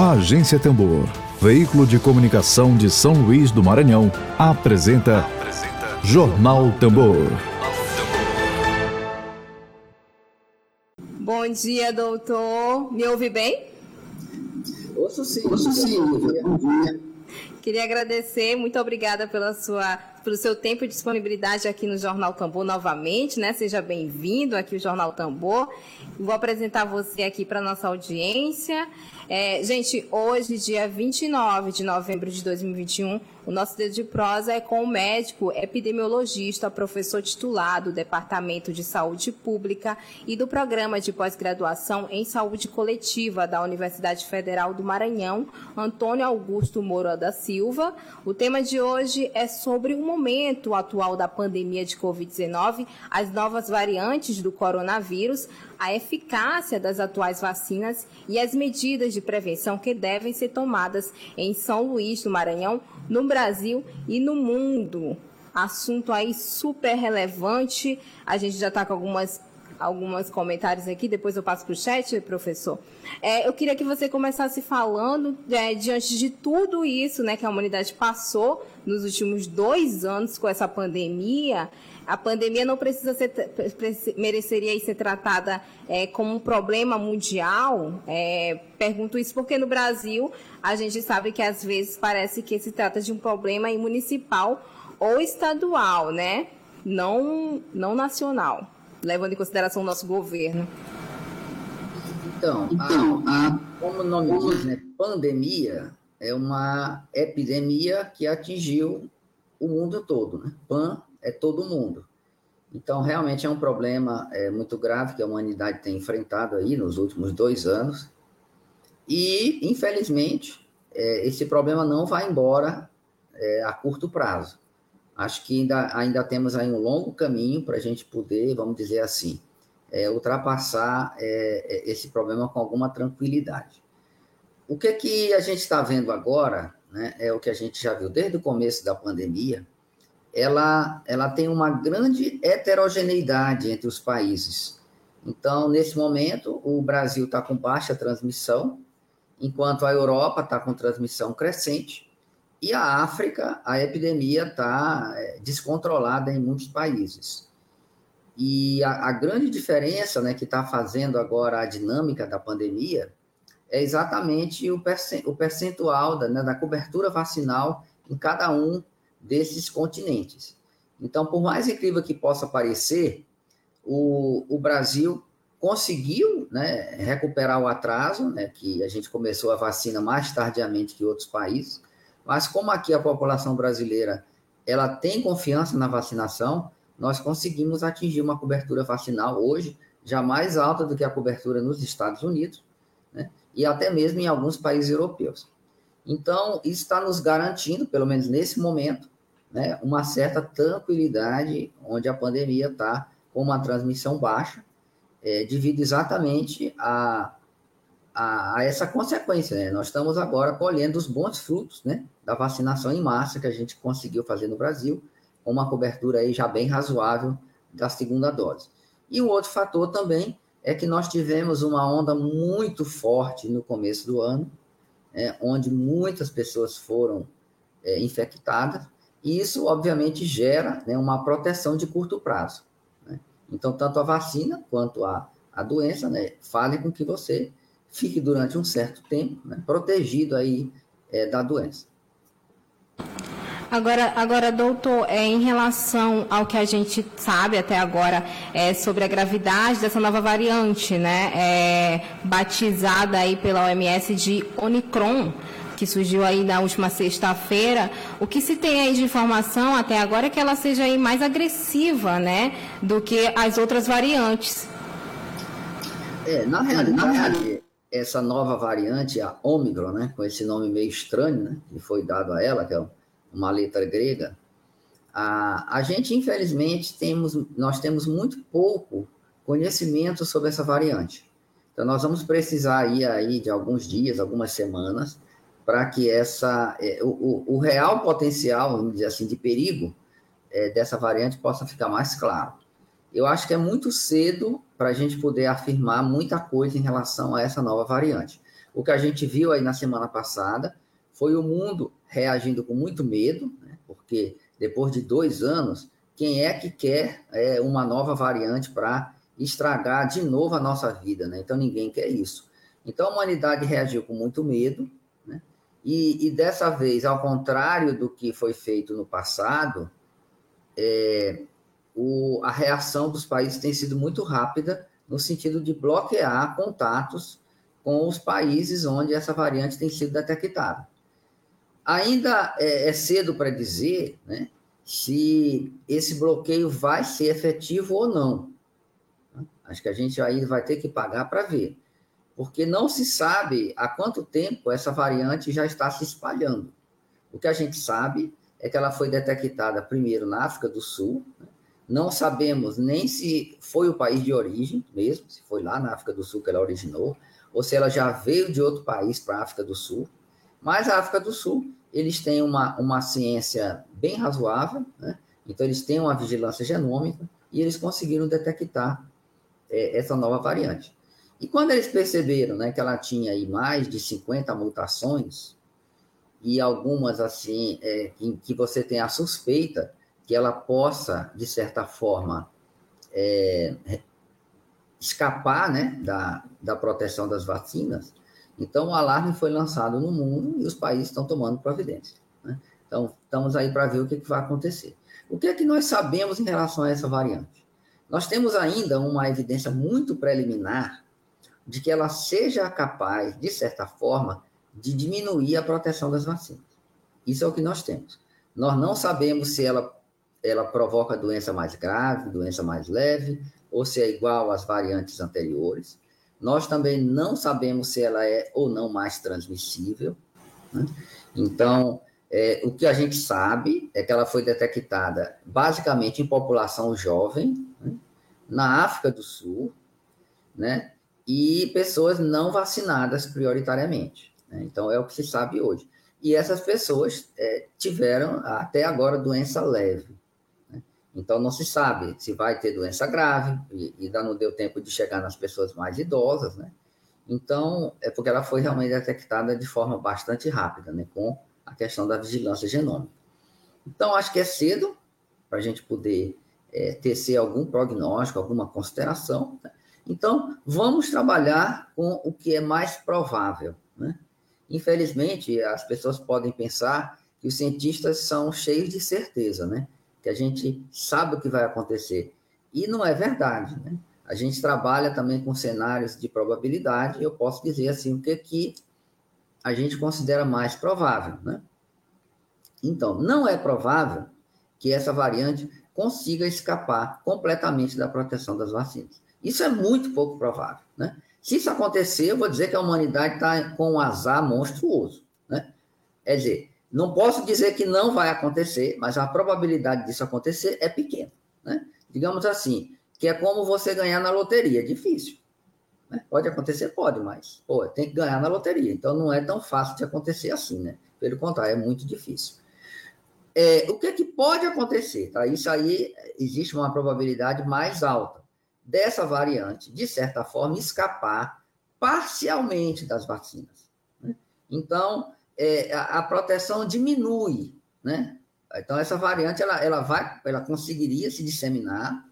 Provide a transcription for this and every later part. A Agência Tambor, veículo de comunicação de São Luís do Maranhão, apresenta Jornal Tambor. Bom dia, doutor. Me ouve bem? Ouço sim. Bom dia. Queria agradecer, muito obrigada pelo seu tempo e disponibilidade aqui no Jornal Tambor novamente, né? Seja bem-vindo aqui ao Jornal Tambor. Vou apresentar você aqui para a nossa audiência. Gente, hoje, dia 29 de novembro de 2021, o nosso Dedo de Prosa é com o médico epidemiologista, professor titular do Departamento de Saúde Pública e do Programa de Pós-Graduação em Saúde Coletiva da Universidade Federal do Maranhão, Antônio Augusto Moura da Silva. O tema de hoje é sobre o momento atual da pandemia de Covid-19, as novas variantes do coronavírus, a eficácia das atuais vacinas e as medidas de prevenção que devem ser tomadas em São Luís do Maranhão, no Brasil e no mundo. Assunto aí super relevante. A gente já está com alguns comentários aqui, depois eu passo para o chat, professor. Eu queria que você começasse falando, diante de tudo isso, né, que a humanidade passou nos últimos 2 anos com essa pandemia. A pandemia não precisa mereceria ser tratada como um problema mundial? Pergunto isso porque no Brasil a gente sabe que às vezes parece que se trata de um problema municipal ou estadual, né? Não nacional, levando em consideração o nosso governo. Então como o nome diz, né, pandemia é uma epidemia que atingiu o mundo todo, né? Pan é todo mundo. Então, realmente é um problema muito grave que a humanidade tem enfrentado aí nos últimos 2 anos. E, infelizmente, esse problema não vai embora a curto prazo. Acho que ainda temos aí um longo caminho para a gente poder, vamos dizer assim, ultrapassar esse problema com alguma tranquilidade. O que a gente está vendo agora, né, é o que a gente já viu desde o começo da pandemia. Ela tem uma grande heterogeneidade entre os países. Então, nesse momento, o Brasil está com baixa transmissão, enquanto a Europa está com transmissão crescente, e a África, a epidemia está descontrolada em muitos países. E a grande diferença, né, que está fazendo agora a dinâmica da pandemia é exatamente o percentual da cobertura vacinal em cada um desses continentes. Então, por mais incrível que possa parecer, o Brasil conseguiu, né, recuperar o atraso, né, que a gente começou a vacina mais tardiamente que outros países, mas como aqui a população brasileira ela tem confiança na vacinação, nós conseguimos atingir uma cobertura vacinal hoje já mais alta do que a cobertura nos Estados Unidos, né, e até mesmo em alguns países europeus. Então, isso está nos garantindo, pelo menos nesse momento, né, uma certa tranquilidade, onde a pandemia está com uma transmissão baixa, devido exatamente a essa consequência, né? Nós estamos agora colhendo os bons frutos, né, da vacinação em massa que a gente conseguiu fazer no Brasil, com uma cobertura aí já bem razoável da segunda dose. E o outro fator também é que nós tivemos uma onda muito forte no começo do ano, onde muitas pessoas foram infectadas, e isso, obviamente, gera, né, uma proteção de curto prazo, né? Então, tanto a vacina quanto a doença, né, fazem com que você fique durante um certo tempo, né, protegido aí, da doença. Agora, doutor, em relação ao que a gente sabe até agora sobre a gravidade dessa nova variante, né, batizada aí pela OMS de Ômicron, que surgiu aí na última sexta-feira, o que se tem aí de informação até agora é que ela seja aí mais agressiva, né, do que as outras variantes. Na realidade, essa nova variante, a Ômicron, né, com esse nome meio estranho, né, que foi dado a ela, que é uma letra grega, a gente, infelizmente, nós temos muito pouco conhecimento sobre essa variante. Então, nós vamos precisar aí de alguns dias, algumas semanas, para que o real potencial, vamos dizer assim, de perigo dessa variante possa ficar mais claro. Eu acho que é muito cedo para a gente poder afirmar muita coisa em relação a essa nova variante. O que a gente viu aí na semana passada foi o mundo reagindo com muito medo, né? Porque depois de 2 anos, quem é que quer uma nova variante para estragar de novo a nossa vida, né? Então, ninguém quer isso. Então, a humanidade reagiu com muito medo, né? E dessa vez, ao contrário do que foi feito no passado, a reação dos países tem sido muito rápida, no sentido de bloquear contatos com os países onde essa variante tem sido detectada. Ainda é cedo para dizer, né, se esse bloqueio vai ser efetivo ou não. Acho que a gente aí vai ter que pagar para ver, porque não se sabe há quanto tempo essa variante já está se espalhando. O que a gente sabe é que ela foi detectada primeiro na África do Sul, né? Não sabemos nem se foi o país de origem mesmo, se foi lá na África do Sul que ela originou, ou se ela já veio de outro país para a África do Sul. Mas a África do Sul, eles têm uma ciência bem razoável, né? Então eles têm uma vigilância genômica e eles conseguiram detectar essa nova variante. E quando eles perceberam, né, que ela tinha aí mais de 50 mutações, e algumas assim, em que você tem a suspeita que ela possa, de certa forma, escapar, né, da proteção das vacinas, então o alarme foi lançado no mundo e os países estão tomando providência, né? Então, estamos aí para ver o que vai acontecer. O que é que nós sabemos em relação a essa variante? Nós temos ainda uma evidência muito preliminar de que ela seja capaz, de certa forma, de diminuir a proteção das vacinas. Isso é o que nós temos. Nós não sabemos se ela provoca doença mais grave, doença mais leve, ou se é igual às variantes anteriores. Nós também não sabemos se ela é ou não mais transmissível, né? Então, o que a gente sabe é que ela foi detectada basicamente em população jovem, né? Na África do Sul, né? E pessoas não vacinadas prioritariamente, né? Então, é o que se sabe hoje. E essas pessoas tiveram, até agora, doença leve, né? Então, não se sabe se vai ter doença grave, e ainda não deu tempo de chegar nas pessoas mais idosas, né? Então, é porque ela foi realmente detectada de forma bastante rápida, né? Com a questão da vigilância genômica. Então, acho que é cedo para a gente poder tecer algum prognóstico, alguma consideração, né? Então, vamos trabalhar com o que é mais provável, né? Infelizmente, as pessoas podem pensar que os cientistas são cheios de certeza, né? Que a gente sabe o que vai acontecer. E não é verdade, né? A gente trabalha também com cenários de probabilidade, e eu posso dizer assim, o que a gente considera mais provável, né? Então, não é provável que essa variante consiga escapar completamente da proteção das vacinas. Isso é muito pouco provável, né? Se isso acontecer, eu vou dizer que a humanidade está com um azar monstruoso, né? Quer dizer, não posso dizer que não vai acontecer, mas a probabilidade disso acontecer é pequena, né? Digamos assim, que é como você ganhar na loteria, difícil, né? Pode acontecer, pode, mas tem que ganhar na loteria, então não é tão fácil de acontecer assim, né? Pelo contrário, é muito difícil. O que é que pode acontecer, tá? Isso aí existe uma probabilidade mais alta dessa variante, de certa forma, escapar parcialmente das vacinas, né? Então, a proteção diminui, né? Então, essa variante, ela conseguiria se disseminar,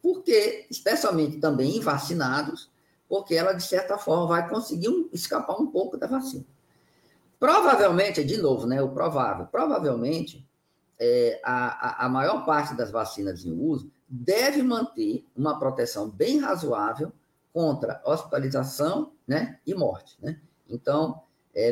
porque, especialmente também em vacinados, porque ela, de certa forma, vai conseguir escapar um pouco da vacina. Provavelmente, de novo, né? O provável, provavelmente, a maior parte das vacinas em uso deve manter uma proteção bem razoável contra hospitalização, né, e morte, né? Então,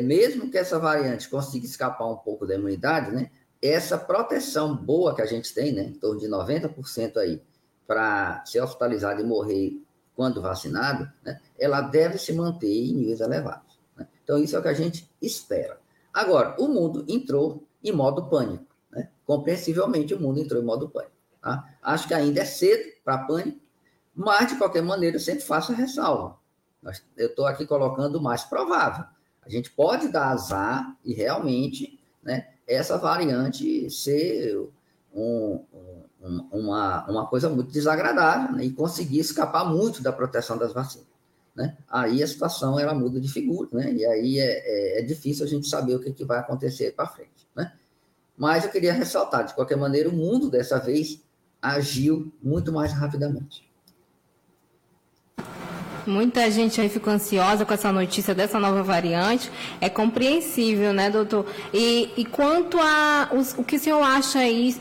mesmo que essa variante consiga escapar um pouco da imunidade, né, essa proteção boa que a gente tem, né, em torno de 90% aí, para ser hospitalizado e morrer quando vacinado, né, ela deve se manter em níveis elevados, né? Então, isso é o que a gente espera. Agora, o mundo entrou em modo pânico, né? Compreensivelmente, o mundo entrou em modo pânico. Tá? Acho que ainda é cedo para pânico, mas, de qualquer maneira, eu sempre faço a ressalva. Eu estou aqui colocando o mais provável. A gente pode dar azar e, realmente, né, essa variante ser uma coisa muito desagradável, né, e conseguir escapar muito da proteção das vacinas. né? Aí a situação ela muda de figura, né? E aí é difícil a gente saber o que vai acontecer para frente, né? Mas eu queria ressaltar, de qualquer maneira, o mundo dessa vez agiu muito mais rapidamente. Muita gente aí ficou ansiosa com essa notícia dessa nova variante. É compreensível, né, doutor? E quanto a o que o senhor acha aí,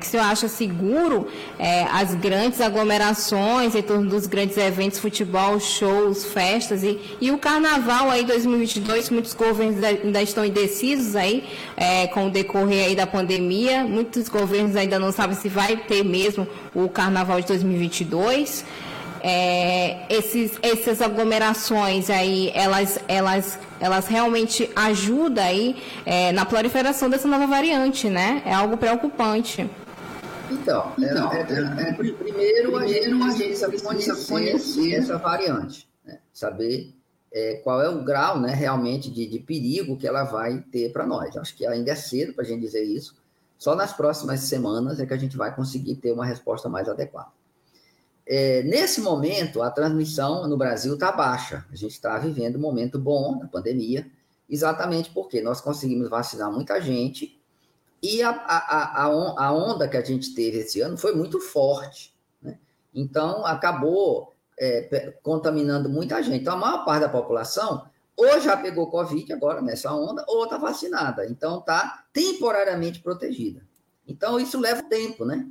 que o senhor acha seguro, as grandes aglomerações em torno dos grandes eventos, futebol, shows, festas e o carnaval aí 2022, muitos governos ainda estão indecisos aí com o decorrer aí da pandemia. Muitos governos ainda não sabem se vai ter mesmo o carnaval de 2022. Essas aglomerações aí, elas realmente ajudam aí na proliferação dessa nova variante, né? É algo preocupante. Então primeiro a gente precisa conhecer essa variante, né? Saber qual é o grau, né, realmente de perigo que ela vai ter para nós. Acho que ainda é cedo para a gente dizer isso. Só nas próximas semanas é que a gente vai conseguir ter uma resposta mais adequada. Nesse momento, a transmissão no Brasil está baixa. A gente está vivendo um momento bom da pandemia, exatamente porque nós conseguimos vacinar muita gente e a onda que a gente teve esse ano foi muito forte, né? Então, acabou contaminando muita gente. Então, a maior parte da população ou já pegou Covid agora nessa onda ou está vacinada. Então, está temporariamente protegida. Então, isso leva tempo, né?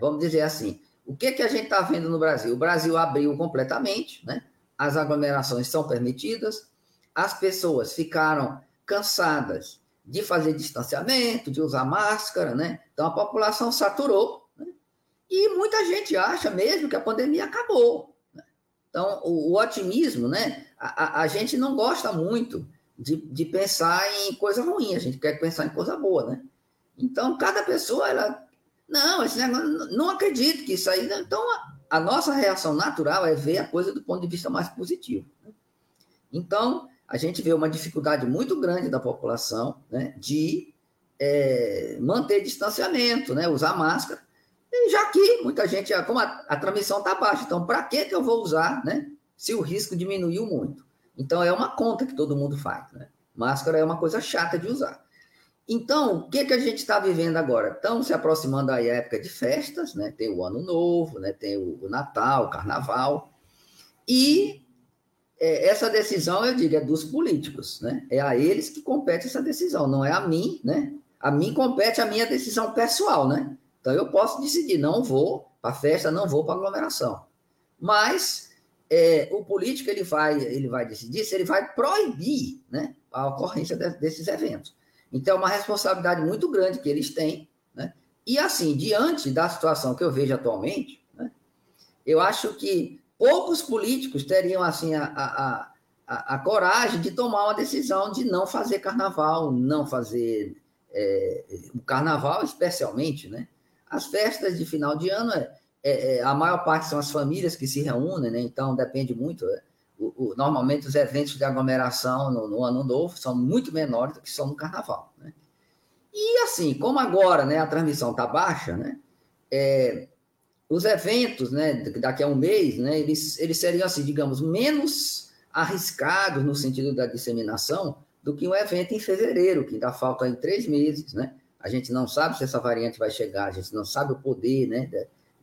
Vamos dizer assim... O que a gente está vendo no Brasil? O Brasil abriu completamente, né? As aglomerações são permitidas, as pessoas ficaram cansadas de fazer distanciamento, de usar máscara, né? Então, a população saturou, né? E muita gente acha mesmo que a pandemia acabou, né? Então, o otimismo, né? A gente não gosta muito de pensar em coisa ruim, a gente quer pensar em coisa boa, né? Então, cada pessoa... Não, esse negócio, não acredito que isso aí... Então, a nossa reação natural é ver a coisa do ponto de vista mais positivo, né? Então, a gente vê uma dificuldade muito grande da população, né, de manter distanciamento, né, usar máscara. E já que muita gente... Como a transmissão está baixa, então, para que eu vou usar, né, se o risco diminuiu muito? Então, é uma conta que todo mundo faz, né? Máscara é uma coisa chata de usar. Então, o que a gente está vivendo agora? Estamos se aproximando aí a época de festas, né? Tem o Ano Novo, né? Tem o Natal, o Carnaval. E essa decisão, eu digo, é dos políticos, né? É a eles que compete essa decisão, não é a mim, né? A mim compete a minha decisão pessoal, né? Então, eu posso decidir, não vou para festa, não vou para aglomeração. Mas o político ele vai decidir se ele vai proibir, né, a ocorrência desses eventos. Então, é uma responsabilidade muito grande que eles têm, né? E, assim, diante da situação que eu vejo atualmente, né, eu acho que poucos políticos teriam, assim, a coragem de tomar uma decisão de não fazer carnaval, não fazer o carnaval especialmente, né? As festas de final de ano, a maior parte são as famílias que se reúnem, né? Então, depende muito... Normalmente os eventos de aglomeração no Ano Novo são muito menores do que são no Carnaval, né? E assim, como agora, né, a transmissão está baixa, né, os eventos, né, daqui a um mês, né, eles seriam, assim, digamos, menos arriscados no sentido da disseminação do que um evento em fevereiro, que ainda falta em 3 meses, né? A gente não sabe se essa variante vai chegar, a gente não sabe o poder, né,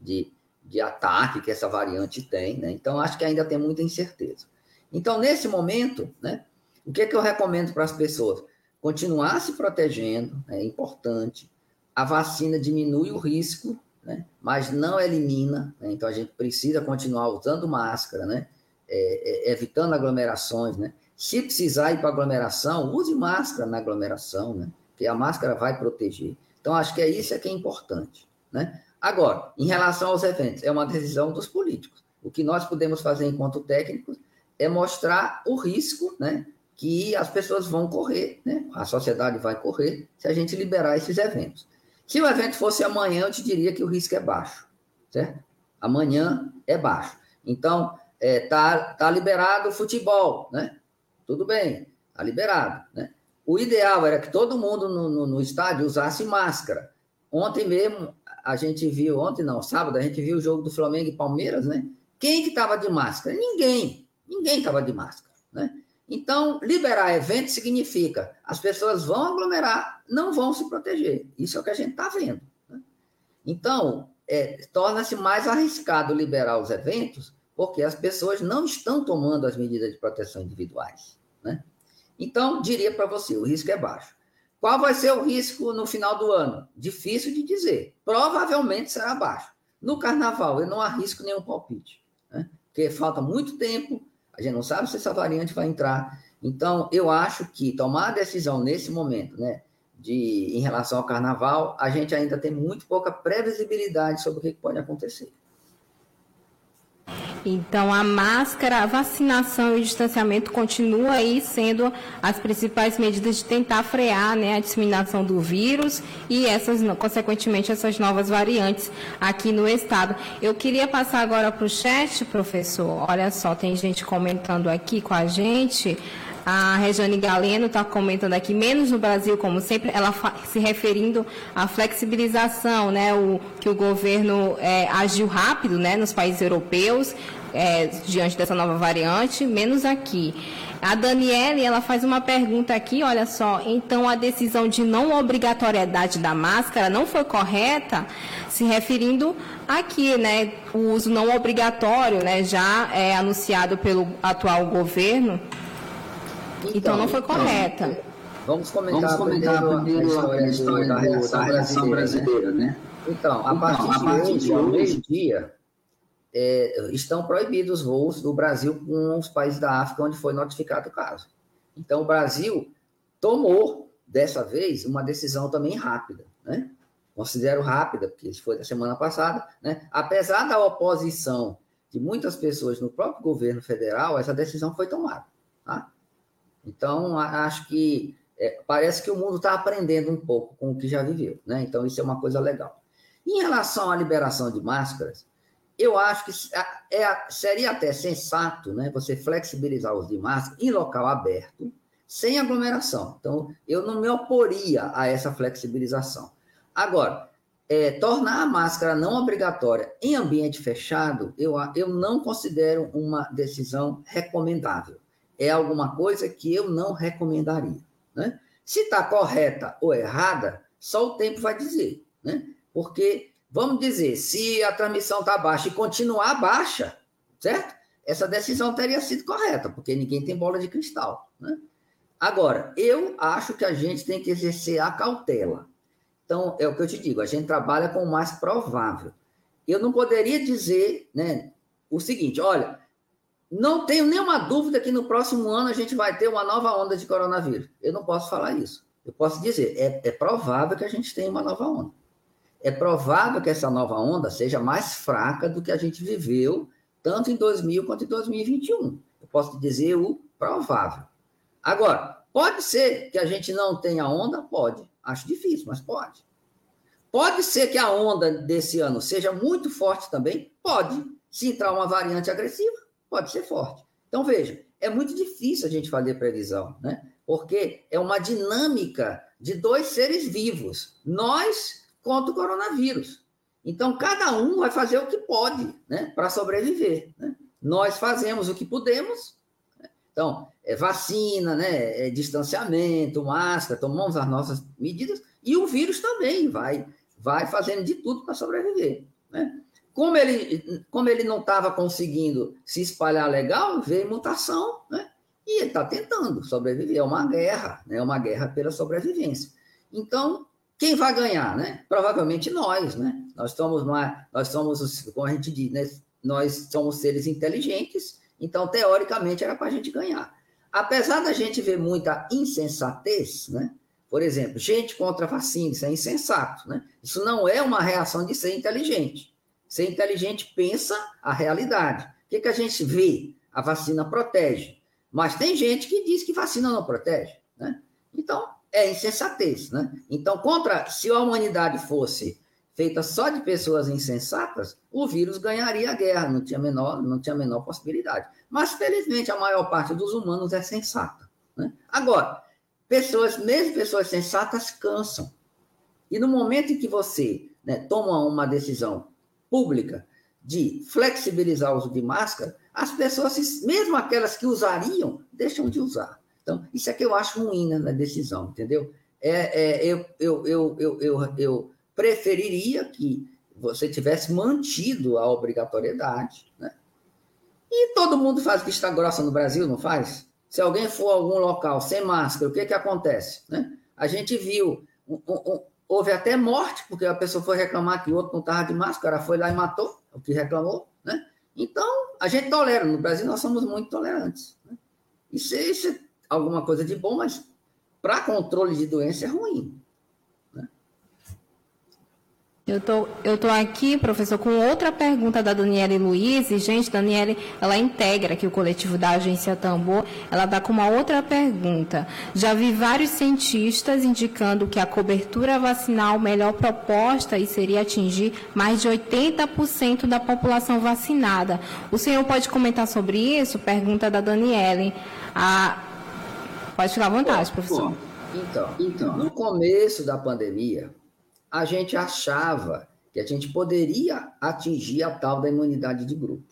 de ataque que essa variante tem, né? Então, acho que ainda tem muita incerteza. Então, nesse momento, né, o que é que eu recomendo para as pessoas? Continuar se protegendo, é importante. A vacina diminui o risco, né, mas não elimina, né? Então, a gente precisa continuar usando máscara, né, evitando aglomerações, né? Se precisar ir para aglomeração, use máscara na aglomeração, né, porque a máscara vai proteger. Então, acho que isso que é importante, né? Agora, em relação aos eventos, é uma decisão dos políticos. O que nós podemos fazer enquanto técnicos é mostrar o risco, né, que as pessoas vão correr, né, a sociedade vai correr, se a gente liberar esses eventos. Se o evento fosse amanhã, eu te diria que o risco é baixo, certo? Amanhã é baixo. Então, tá liberado o futebol, né? Tudo bem, tá liberado, né? O ideal era que todo mundo no estádio usasse máscara. Ontem mesmo... A gente viu, sábado, a gente viu o jogo do Flamengo e Palmeiras, né? Quem que estava de máscara? Ninguém. Ninguém estava de máscara, né? Então, liberar evento significa as pessoas vão aglomerar, não vão se proteger. Isso é o que a gente está vendo, né? Então, torna-se mais arriscado liberar os eventos porque as pessoas não estão tomando as medidas de proteção individuais, né? Então, diria para você, o risco é baixo. Qual vai ser o risco no final do ano? Difícil de dizer. Provavelmente será baixo. No carnaval, eu não arrisco nenhum palpite, né? Porque falta muito tempo, a gente não sabe se essa variante vai entrar. Então, eu acho que tomar a decisão nesse momento, né, em relação ao carnaval, a gente ainda tem muito pouca previsibilidade sobre o que pode acontecer. Então, a máscara, a vacinação e o distanciamento continuam aí sendo as principais medidas de tentar frear, né, a disseminação do vírus e, consequentemente, essas novas variantes aqui no estado. Eu queria passar agora para o chat, professor. Olha só, tem gente comentando aqui com a gente. A Rejane Galeno está comentando aqui, menos no Brasil, como sempre, ela se referindo à flexibilização, né, que o governo agiu rápido, né, nos países europeus, diante dessa nova variante, menos aqui. A Daniele, ela faz uma pergunta aqui, olha só, então a decisão de não obrigatoriedade da máscara não foi correta, se referindo aqui, né, o uso não obrigatório, né, já anunciado pelo atual governo. Então, não foi correta. Vamos comentar primeiro a história da reação brasileira, né? Então, a partir de hoje, estão proibidos os voos do Brasil com os países da África onde foi notificado o caso. Então, o Brasil tomou, dessa vez, uma decisão também rápida, né? Considero rápida, porque isso foi da semana passada, né? Apesar da oposição de muitas pessoas no próprio governo federal, essa decisão foi tomada, tá? Então, acho que parece que o mundo está aprendendo um pouco com o que já viveu, né? Então, isso é uma coisa legal. Em relação à liberação de máscaras, eu acho que seria até sensato, né, você flexibilizar o uso de máscara em local aberto, sem aglomeração. Então, eu não me oporia a essa flexibilização. Agora, tornar a máscara não obrigatória em ambiente fechado, eu não considero uma decisão recomendável. É alguma coisa que eu não recomendaria, né? Se está correta ou errada, só o tempo vai dizer, né? Porque, vamos dizer, se a transmissão está baixa e continuar baixa, certo? Essa decisão teria sido correta, porque ninguém tem bola de cristal, né? Agora, eu acho que a gente tem que exercer a cautela. Então, é o que eu te digo, a gente trabalha com o mais provável. Eu não poderia dizer, né, o seguinte, olha, não tenho nenhuma dúvida que no próximo ano a gente vai ter uma nova onda de coronavírus. Eu não posso falar isso. Eu posso dizer, é provável que a gente tenha uma nova onda. É provável que essa nova onda seja mais fraca do que a gente viveu, tanto em 2000 quanto em 2021. Eu posso dizer o provável. Agora, pode ser que a gente não tenha onda? Pode. Acho difícil, mas pode. Pode ser que a onda desse ano seja muito forte também? Pode. Se entrar uma variante agressiva, pode ser forte. Então, veja, é muito difícil a gente fazer previsão, né? Porque é uma dinâmica de dois seres vivos, nós contra o coronavírus. Então, cada um vai fazer o que pode, né, para sobreviver, né? Nós fazemos o que podemos, né? Então, vacina, né, distanciamento, máscara, tomamos as nossas medidas, e o vírus também vai fazendo de tudo para sobreviver, né? Como ele não estava conseguindo se espalhar legal, veio mutação, né? E ele está tentando sobreviver. É uma guerra, né? É uma guerra pela sobrevivência. Então, quem vai ganhar, né? Provavelmente nós, né? Nós somos, como a gente diz, né? Nós somos seres inteligentes, então, teoricamente, era para a gente ganhar. Apesar da gente ver muita insensatez, né? Por exemplo, gente contra a vacina, isso é insensato, né? Isso não é uma reação de ser inteligente. Ser inteligente pensa a realidade. O que a gente vê? A vacina protege. Mas tem gente que diz que vacina não protege, né? Então, é insensatez, né? Então, se a humanidade fosse feita só de pessoas insensatas, o vírus ganharia a guerra, não tinha a menor possibilidade. Mas, felizmente, a maior parte dos humanos é sensata, né? Agora, mesmo pessoas sensatas cansam. E no momento em que você, né, toma uma decisão pública de flexibilizar o uso de máscara, as pessoas, mesmo aquelas que usariam, deixam de usar. Então, isso é que eu acho ruim na decisão, entendeu? Eu preferiria que você tivesse mantido a obrigatoriedade, né? E todo mundo faz vista grossa no Brasil, não faz? Se alguém for a algum local sem máscara, o que acontece, né? A gente viu, houve até morte, porque a pessoa foi reclamar que o outro não estava de máscara, foi lá e matou o que reclamou, né? Então, a gente tolera. No Brasil, nós somos muito tolerantes, né? Isso é alguma coisa de bom, mas para controle de doença é ruim, né? Eu tô aqui, professor, com outra pergunta da Daniele Luiz. E, gente, Daniele, ela integra aqui o coletivo da Agência Tambor. Ela dá com uma outra pergunta. Já vi vários cientistas indicando que a cobertura vacinal melhor proposta e seria atingir mais de 80% da população vacinada. O senhor pode comentar sobre isso? Pergunta da Daniele. Pode ficar à vontade, professor. Então, no começo da pandemia, a gente achava que a gente poderia atingir a tal da imunidade de grupo.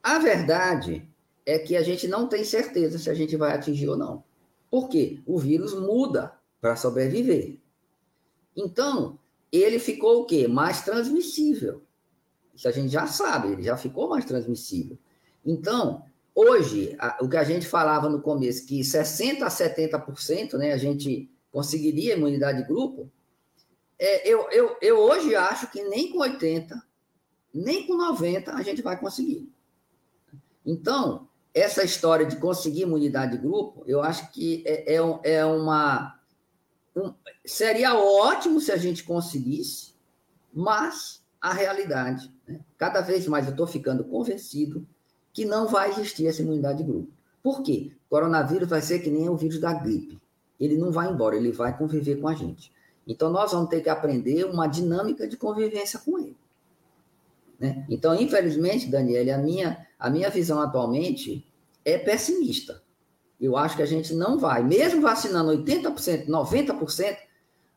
A verdade é que a gente não tem certeza se a gente vai atingir ou não. Por quê? O vírus muda para sobreviver. Então, ele ficou o quê? Mais transmissível. Isso a gente já sabe, ele já ficou mais transmissível. Então, hoje, o que a gente falava no começo, que 60% a 70%, né, a gente conseguiria imunidade de grupo, eu hoje acho que nem com 80%, nem com 90% a gente vai conseguir. Então, essa história de conseguir imunidade de grupo, eu acho que seria ótimo se a gente conseguisse, mas a realidade, né? Cada vez mais eu estou ficando convencido que não vai existir essa imunidade de grupo. Por quê? O coronavírus vai ser que nem o vírus da gripe. Ele não vai embora, ele vai conviver com a gente. Então, nós vamos ter que aprender uma dinâmica de convivência com ele, né? Então, infelizmente, Daniele, a minha visão atualmente é pessimista. Eu acho que a gente não vai, mesmo vacinando 80%, 90%,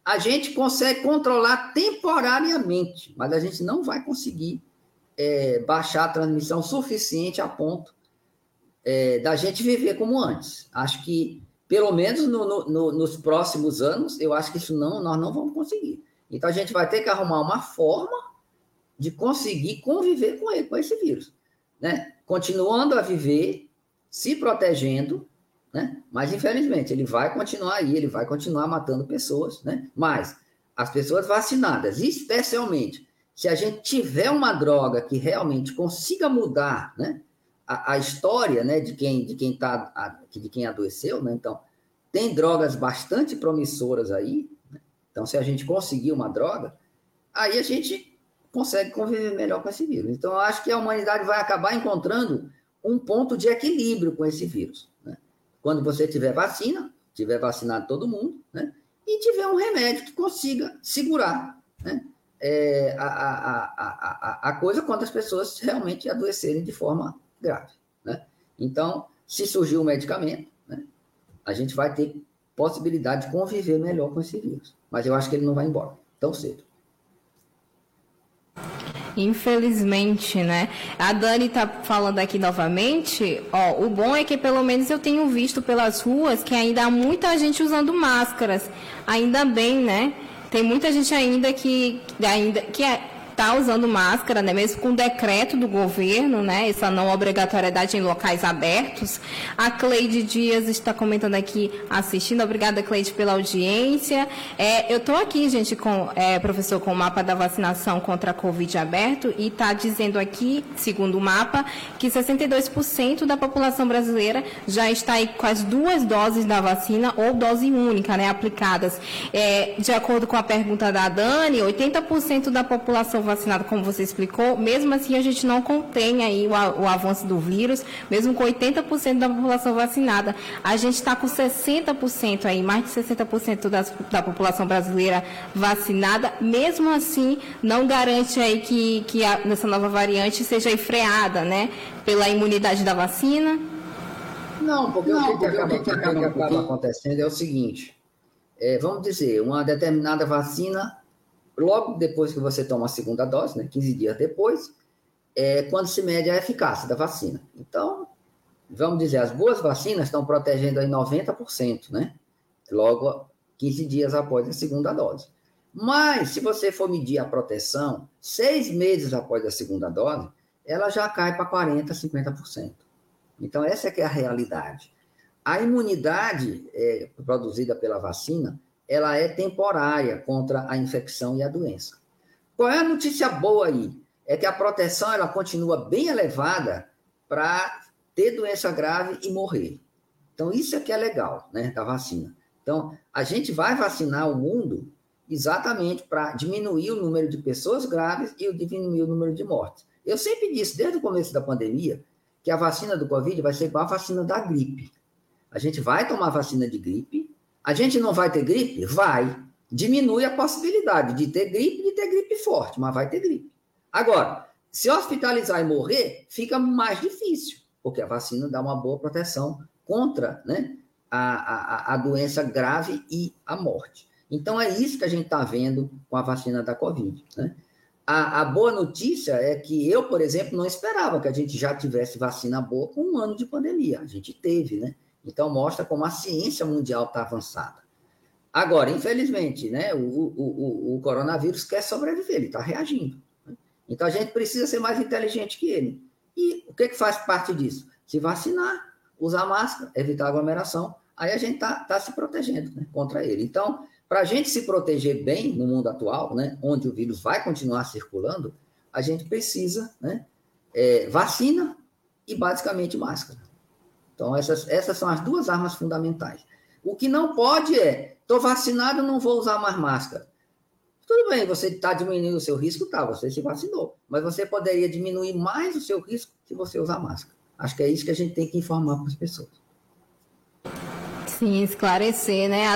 a gente consegue controlar temporariamente, mas a gente não vai conseguir baixar a transmissão suficiente a ponto da gente viver como antes. Acho que pelo menos nos próximos anos, eu acho que nós não vamos conseguir. Então, a gente vai ter que arrumar uma forma de conseguir conviver com ele, com esse vírus, né? Continuando a viver, se protegendo, né? Mas, infelizmente, ele vai continuar aí, ele vai continuar matando pessoas, né? Mas as pessoas vacinadas, especialmente, se a gente tiver uma droga que realmente consiga mudar, né, a história, né, de quem adoeceu, né? Então, tem drogas bastante promissoras aí, né? Então, se a gente conseguir uma droga, aí a gente consegue conviver melhor com esse vírus. Então, eu acho que a humanidade vai acabar encontrando um ponto de equilíbrio com esse vírus, né? Quando você tiver vacina, tiver vacinado todo mundo, né? E tiver um remédio que consiga segurar, né, a coisa quando as pessoas realmente adoecerem de forma grave, né? Então, se surgir um medicamento, né, a gente vai ter possibilidade de conviver melhor com esse vírus. Mas eu acho que ele não vai embora tão cedo. Infelizmente, né? A Dani tá falando aqui novamente, ó, o bom é que pelo menos eu tenho visto pelas ruas que ainda há muita gente usando máscaras. Ainda bem, né? Tem muita gente ainda que está usando máscara, né? Mesmo com o decreto do governo, né? Essa não obrigatoriedade em locais abertos. A Cleide Dias está comentando aqui, assistindo. Obrigada, Cleide, pela audiência. Eu estou aqui, gente, professor, com o mapa da vacinação contra a Covid aberto, e está dizendo aqui, segundo o mapa, que 62% da população brasileira já está aí com as duas doses da vacina ou dose única, né, aplicadas. De acordo com a pergunta da Dani, 80% da população vacinado, como você explicou, mesmo assim a gente não contém aí o avanço do vírus, mesmo com 80% da população vacinada. A gente está com 60% aí, mais de 60% da população brasileira vacinada, mesmo assim não garante aí que essa nova variante seja freada, né, pela imunidade da vacina? Não, porque o que acaba acontecendo é o seguinte, vamos dizer, uma determinada vacina, logo depois que você toma a segunda dose, né, 15 dias depois, quando se mede a eficácia da vacina. Então, vamos dizer, as boas vacinas estão protegendo aí 90%, né? Logo 15 dias após a segunda dose. Mas, se você for medir a proteção 6 meses após a segunda dose, ela já cai para 40%, 50%. Então, essa é que é a realidade. A imunidade produzida pela vacina, ela é temporária contra a infecção e a doença. Qual é a notícia boa aí? É que a proteção ela continua bem elevada para ter doença grave e morrer. Então, isso é que é legal, né, da vacina. Então, a gente vai vacinar o mundo exatamente para diminuir o número de pessoas graves e diminuir o número de mortes. Eu sempre disse, desde o começo da pandemia, que a vacina do Covid vai ser igual a vacina da gripe. A gente vai tomar vacina de gripe. A gente não vai ter gripe? Vai. Diminui a possibilidade de ter gripe forte, mas vai ter gripe. Agora, se hospitalizar e morrer, fica mais difícil, porque a vacina dá uma boa proteção contra, né, a doença grave e a morte. Então, é isso que a gente está vendo com a vacina da Covid, né? A boa notícia é que eu, por exemplo, não esperava que a gente já tivesse vacina boa com 1 ano de pandemia. A gente teve, né? Então, mostra como a ciência mundial está avançada. Agora, infelizmente, né, o coronavírus quer sobreviver, ele está reagindo, né? Então, a gente precisa ser mais inteligente que ele. E o que faz parte disso? Se vacinar, usar máscara, evitar aglomeração, aí a gente está se protegendo, né, contra ele. Então, para a gente se proteger bem no mundo atual, né, onde o vírus vai continuar circulando, a gente precisa, né, vacina e basicamente máscara. Então, essas são as 2 armas fundamentais. O que não pode estou vacinado, não vou usar mais máscara. Tudo bem, você está diminuindo o seu risco, tá, você se vacinou, mas você poderia diminuir mais o seu risco se você usar máscara. Acho que é isso que a gente tem que informar para as pessoas. Sim, esclarecer, né?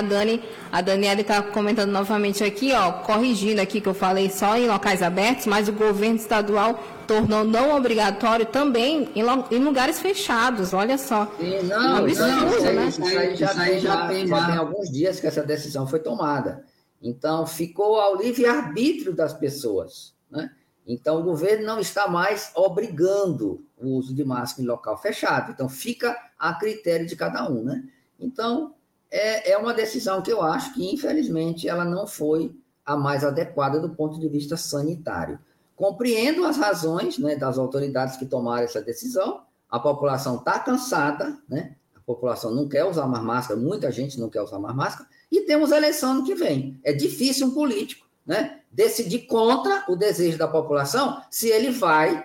A Daniela está comentando novamente aqui, ó, corrigindo aqui que eu falei só em locais abertos, mas o governo estadual tornou não obrigatório também em lugares fechados, olha só. Sim, não, absurdo, né? Já tem alguns dias que essa decisão foi tomada. Então, ficou ao livre-arbítrio das pessoas, né? Então, o governo não está mais obrigando o uso de máscara em local fechado. Então, fica a critério de cada um, né? Então, é uma decisão que eu acho que, infelizmente, ela não foi a mais adequada do ponto de vista sanitário. Compreendo as razões, né, das autoridades que tomaram essa decisão, a população está cansada, né? A população não quer usar mais máscara, muita gente não quer usar mais máscara, e temos eleição no que vem. É difícil um político, né, decidir contra o desejo da população se ele vai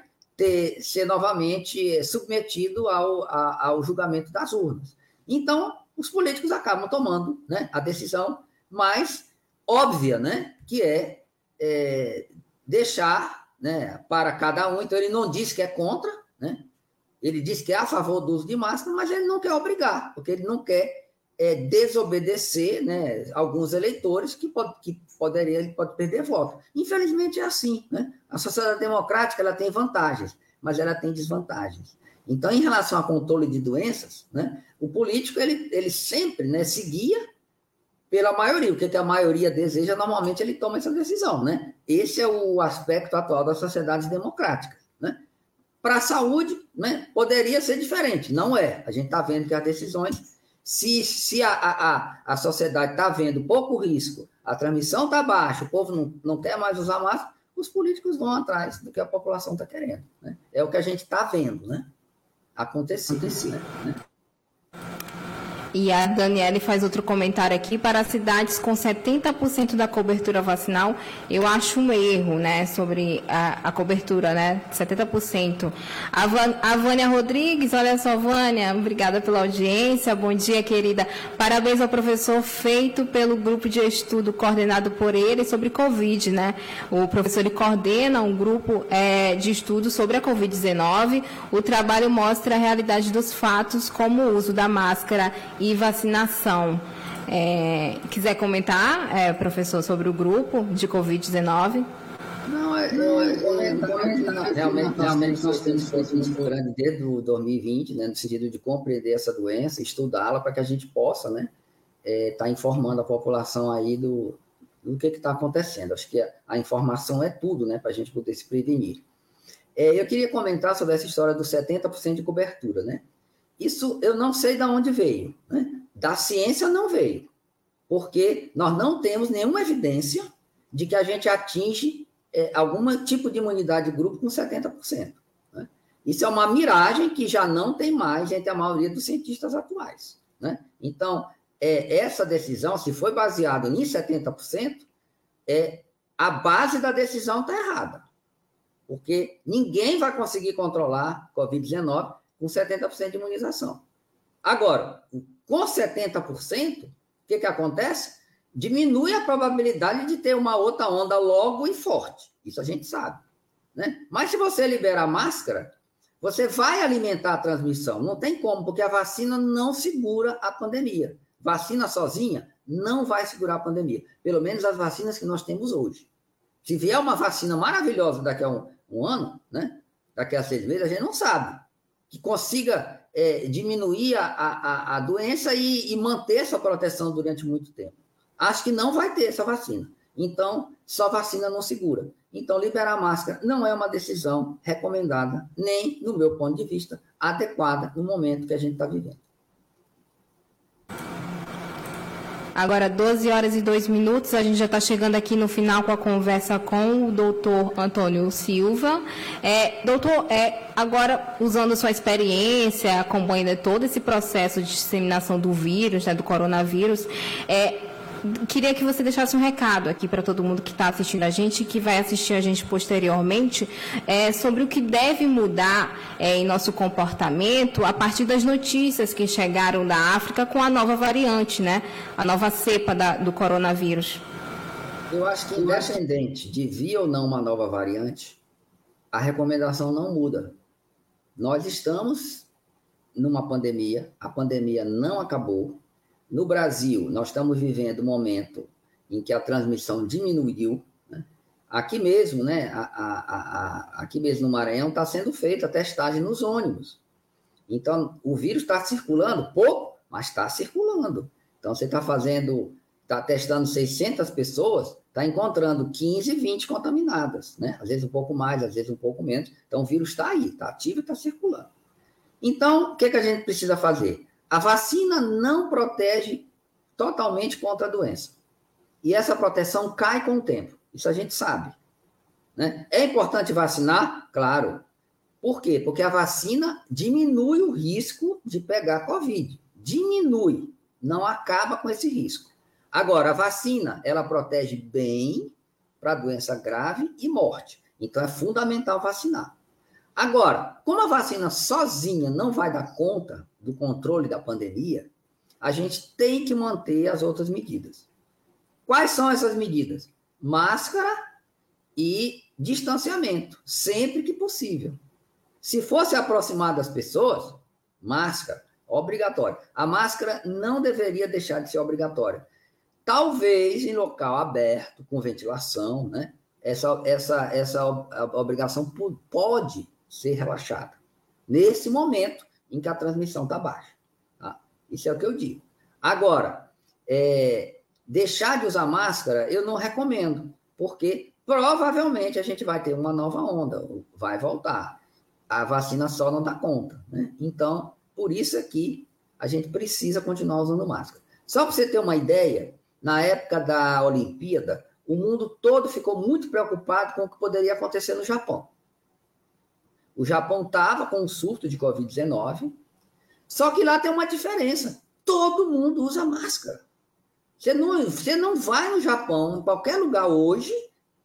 ser novamente submetido ao julgamento das urnas. Então, os políticos acabam tomando, né, a decisão mais óbvia, né, que deixar, né, para cada um. Então, ele não diz que é contra, né, ele diz que é a favor do uso de máscara, mas ele não quer obrigar, porque ele não quer desobedecer, né, alguns eleitores que pode perder voto. Infelizmente, é assim, né? A sociedade democrática ela tem vantagens, mas ela tem desvantagens. Então, em relação ao controle de doenças, né, o político ele sempre, né, se guia pela maioria. O que a maioria deseja, normalmente, ele toma essa decisão, né? Esse é o aspecto atual das sociedades democráticas, né? Para a saúde, né, poderia ser diferente. Não é. A gente está vendo que as decisões, se a sociedade está vendo pouco risco, a transmissão está baixa, o povo não quer mais usar máscara, os políticos vão atrás do que a população está querendo, né? É o que a gente está vendo, né? Acontecido, né? E a Daniele faz outro comentário aqui: para as cidades com 70% da cobertura vacinal, eu acho um erro, né, sobre a cobertura, né, 70%. A Vânia Rodrigues, olha só, Vânia, obrigada pela audiência, bom dia, querida. Parabéns ao professor feito pelo grupo de estudo coordenado por ele sobre Covid, né? O professor ele coordena um grupo de estudo sobre a Covid-19. O trabalho mostra a realidade dos fatos, como o uso da máscara e vacinação. Quiser comentar, professor, sobre o grupo de Covid-19? Realmente nós temos feito um programa desde 2020, né, no sentido de compreender essa doença, estudá-la para que a gente possa, né, tá informando a população aí do que está acontecendo. Acho que a informação é tudo, né, para a gente poder se prevenir. Eu queria comentar sobre essa história dos 70% de cobertura, né? Isso eu não sei de onde veio, né? Da ciência não veio, porque nós não temos nenhuma evidência de que a gente atinge algum tipo de imunidade de grupo com 70%. Né? Isso é uma miragem que já não tem mais entre a maioria dos cientistas atuais. Né? Então, essa decisão, se foi baseada em 70%, a base da decisão está errada, porque ninguém vai conseguir controlar Covid-19 com 70% de imunização. Agora, com 70%, o que acontece? Diminui a probabilidade de ter uma outra onda logo e forte. Isso a gente sabe. Né? Mas se você liberar máscara, você vai alimentar a transmissão. Não tem como, porque a vacina não segura a pandemia. Vacina sozinha não vai segurar a pandemia. Pelo menos as vacinas que nós temos hoje. Se vier uma vacina maravilhosa daqui a um ano, né? Daqui a 6 meses, a gente não sabe. Que consiga diminuir a doença e manter essa proteção durante muito tempo. Acho que não vai ter essa vacina. Então, só vacina não segura. Então, liberar máscara não é uma decisão recomendada, nem, no meu ponto de vista, adequada no momento que a gente está vivendo. Agora, 12h02, a gente já está chegando aqui no final com a conversa com o doutor Antônio Silva. Doutor, agora, usando a sua experiência, acompanhando todo esse processo de disseminação do vírus, né, do coronavírus, queria que você deixasse um recado aqui para todo mundo que está assistindo a gente e que vai assistir a gente posteriormente sobre o que deve mudar em nosso comportamento a partir das notícias que chegaram da África com a nova variante, né? A nova cepa do coronavírus. Eu acho que, independente de vir ou não uma nova variante, a recomendação não muda. Nós estamos numa pandemia, a pandemia não acabou. No Brasil, nós estamos vivendo um momento em que a transmissão diminuiu. Né? Aqui mesmo, né? Aqui mesmo no Maranhão, está sendo feita a testagem nos ônibus. Então, o vírus está circulando pouco, mas está circulando. Então, você está testando 600 pessoas, está encontrando 15, 20 contaminadas. Né? Às vezes um pouco mais, às vezes um pouco menos. Então, o vírus está aí, está ativo e está circulando. Então, o que a gente precisa fazer? A vacina não protege totalmente contra a doença. E essa proteção cai com o tempo. Isso a gente sabe. Né? É importante vacinar? Claro. Por quê? Porque a vacina diminui o risco de pegar Covid. Diminui. Não acaba com esse risco. Agora, a vacina, ela protege bem para doença grave e morte. Então, é fundamental vacinar. Agora, como a vacina sozinha não vai dar conta do controle da pandemia, a gente tem que manter as outras medidas. Quais são essas medidas? Máscara e distanciamento, sempre que possível. Se fosse aproximar das pessoas, máscara, obrigatória. A máscara não deveria deixar de ser obrigatória. Talvez em local aberto, com ventilação, né? Essa obrigação pode ser relaxada, nesse momento em que a transmissão está baixa. Tá? Isso é o que eu digo. Agora, deixar de usar máscara, eu não recomendo, porque provavelmente a gente vai ter uma nova onda, vai voltar. A vacina só não dá conta. Né? Então, por isso é que a gente precisa continuar usando máscara. Só para você ter uma ideia, na época da Olimpíada, o mundo todo ficou muito preocupado com o que poderia acontecer no Japão. O Japão estava com um surto de Covid-19, só que lá tem uma diferença. Todo mundo usa máscara. Você não vai no Japão, em qualquer lugar hoje,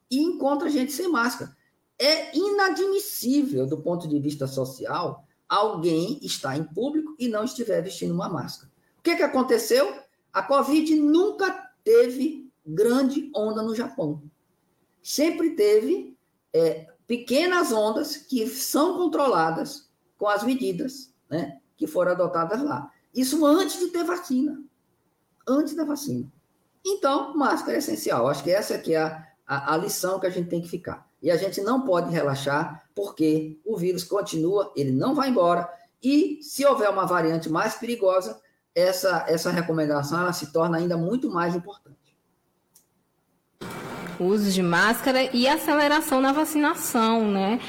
e encontra gente sem máscara. É inadmissível, do ponto de vista social, alguém estar em público e não estiver vestindo uma máscara. O que aconteceu? A Covid nunca teve grande onda no Japão. Sempre teve... pequenas ondas que são controladas com as medidas, né, que foram adotadas lá. Isso antes de ter vacina. Antes da vacina. Então, máscara é essencial. Acho que essa aqui é a lição que a gente tem que ficar. E a gente não pode relaxar, porque o vírus continua, ele não vai embora, e se houver uma variante mais perigosa, essa recomendação ela se torna ainda muito mais importante. o uso de máscara e aceleração na vacinação, né?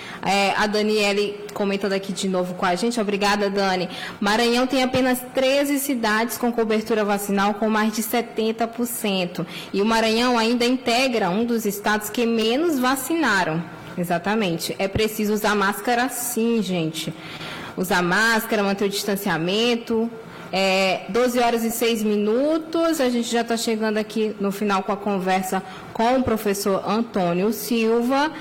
A Daniele comentando aqui de novo com a gente. Obrigada, Dani. Maranhão tem apenas 13 cidades com cobertura vacinal com mais de 70%. E o Maranhão ainda integra um dos estados que menos vacinaram. Exatamente. É preciso usar máscara sim, gente. Usar máscara, manter o distanciamento. 12 horas e 6 minutos, a gente já está chegando aqui no final com a conversa com o professor Antônio Silva.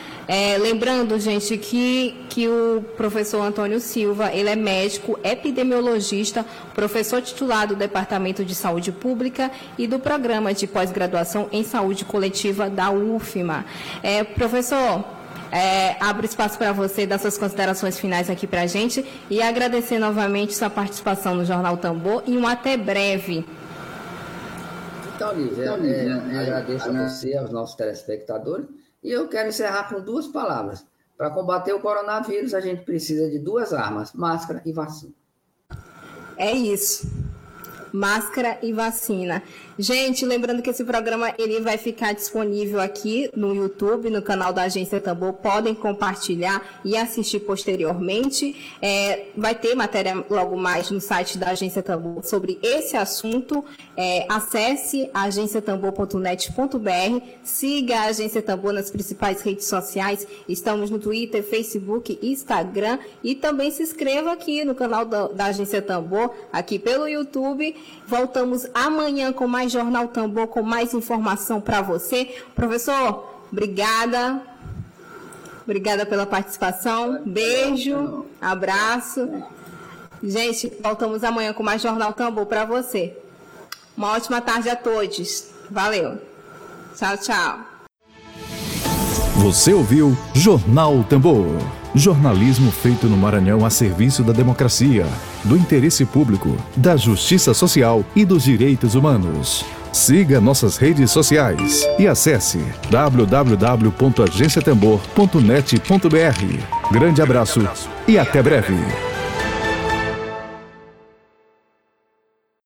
Lembrando, gente, que o professor Antônio Silva, ele é médico, epidemiologista, professor titular do Departamento de Saúde Pública e do Programa de Pós-Graduação em Saúde Coletiva da UFMA. Professor... abro espaço para você dar suas considerações finais aqui para a gente e agradecer novamente sua participação no Jornal Tambor e um até breve. Então, Lívia, agradeço a você, aos nossos telespectadores, e eu quero encerrar com duas palavras. Para combater o coronavírus, a gente precisa de duas armas, máscara e vacina. É isso. Máscara e vacina. Gente, lembrando que esse programa ele vai ficar disponível aqui no YouTube, no canal da Agência Tambor. Podem compartilhar e assistir posteriormente. Vai ter matéria logo mais no site da Agência Tambor sobre esse assunto. Acesse agenciatambor.net.br. Siga a Agência Tambor nas principais redes sociais. Estamos no Twitter, Facebook, Instagram. E também se inscreva aqui no canal da Agência Tambor, aqui pelo YouTube. Voltamos amanhã com mais Jornal Tambor, com mais informação para você. Professor, obrigada. Obrigada pela participação. Beijo, abraço. Gente, voltamos amanhã com mais Jornal Tambor para você. Uma ótima tarde a todos. Valeu. Tchau, tchau. Você ouviu Jornal Tambor. Jornalismo feito no Maranhão a serviço da democracia, do interesse público, da justiça social e dos direitos humanos. Siga nossas redes sociais e acesse www.agenciatambor.net.br. Grande abraço e até breve.